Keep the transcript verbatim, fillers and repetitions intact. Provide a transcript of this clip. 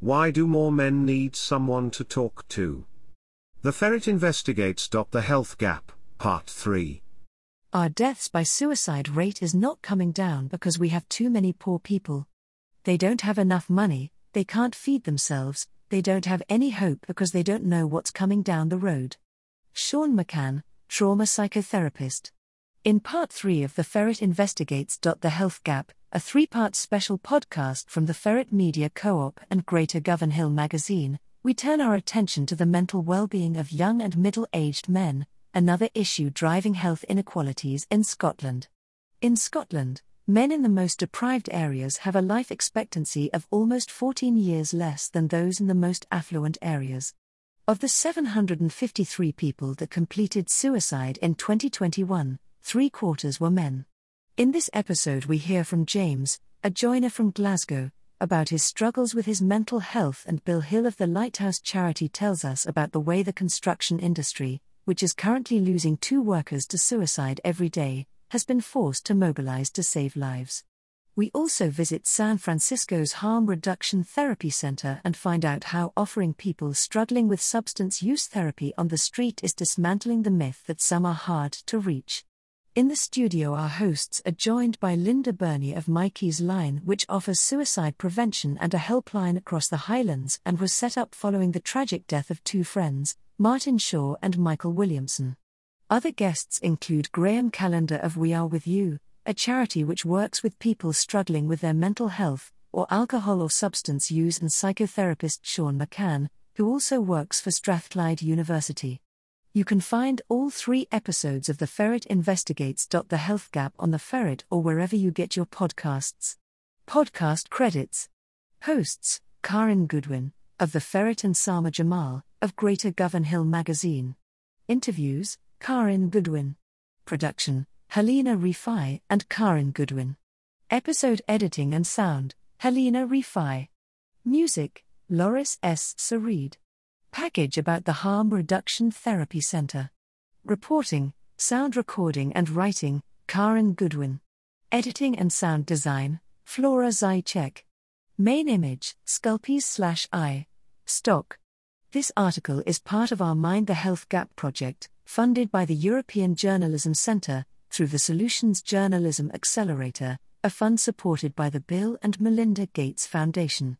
Why do more men need someone to talk to? The Ferret Investigates. The Health Gap, Part three. Our deaths by suicide rate is not coming down because we have too many poor people. They don't have enough money, they can't feed themselves, they don't have any hope because they don't know what's coming down the road. Sean McCann, trauma psychotherapist. In Part three of The Ferret Investigates. The Health Gap, a three-part special podcast from the Ferret Media Co-op and Greater Govanhill magazine, we turn our attention to the mental well-being of young and middle-aged men, another issue driving health inequalities in Scotland. In Scotland, men in the most deprived areas have a life expectancy of almost fourteen years less than those in the most affluent areas. Of the seven hundred fifty-three people that completed suicide in twenty twenty-one, three-quarters were men. In this episode we hear from James, a joiner from Glasgow, about his struggles with his mental health, and Bill Hill of the Lighthouse charity tells us about the way the construction industry, which is currently losing two workers to suicide every day, has been forced to mobilize to save lives. We also visit San Francisco's Harm Reduction Therapy Center and find out how offering people struggling with substance use therapy on the street is dismantling the myth that some are hard to reach. In the studio, our hosts are joined by Linda Birnie of Mikey's Line, which offers suicide prevention and a helpline across the Highlands and was set up following the tragic death of two friends, Martin Shaw and Michael Williamson. Other guests include Graeme Callander of We Are With You, a charity which works with people struggling with their mental health, or alcohol or substance use, and psychotherapist Sean McCann, who also works for Strathclyde University. You can find all three episodes of The Ferret Investigates. The Health Gap on The Ferret or wherever you get your podcasts. Podcast credits. Hosts, Karin Goodwin, of The Ferret, and Samar Jamal, of Greater Govanhill magazine. Interviews, Karin Goodwin. Production, Halina Rifai and Karin Goodwin. Episode editing and sound, Halina Rifai. Music, Loris S. Sarid. Package about the Harm Reduction Therapy Center. Reporting, sound recording and writing, Karin Goodwin. Editing and sound design, Flora Zajc. Main image, Sculpey's slash I. Stock. This article is part of our Mind the Health Gap project, funded by the European Journalism Center, through the Solutions Journalism Accelerator, a fund supported by the Bill and Melinda Gates Foundation.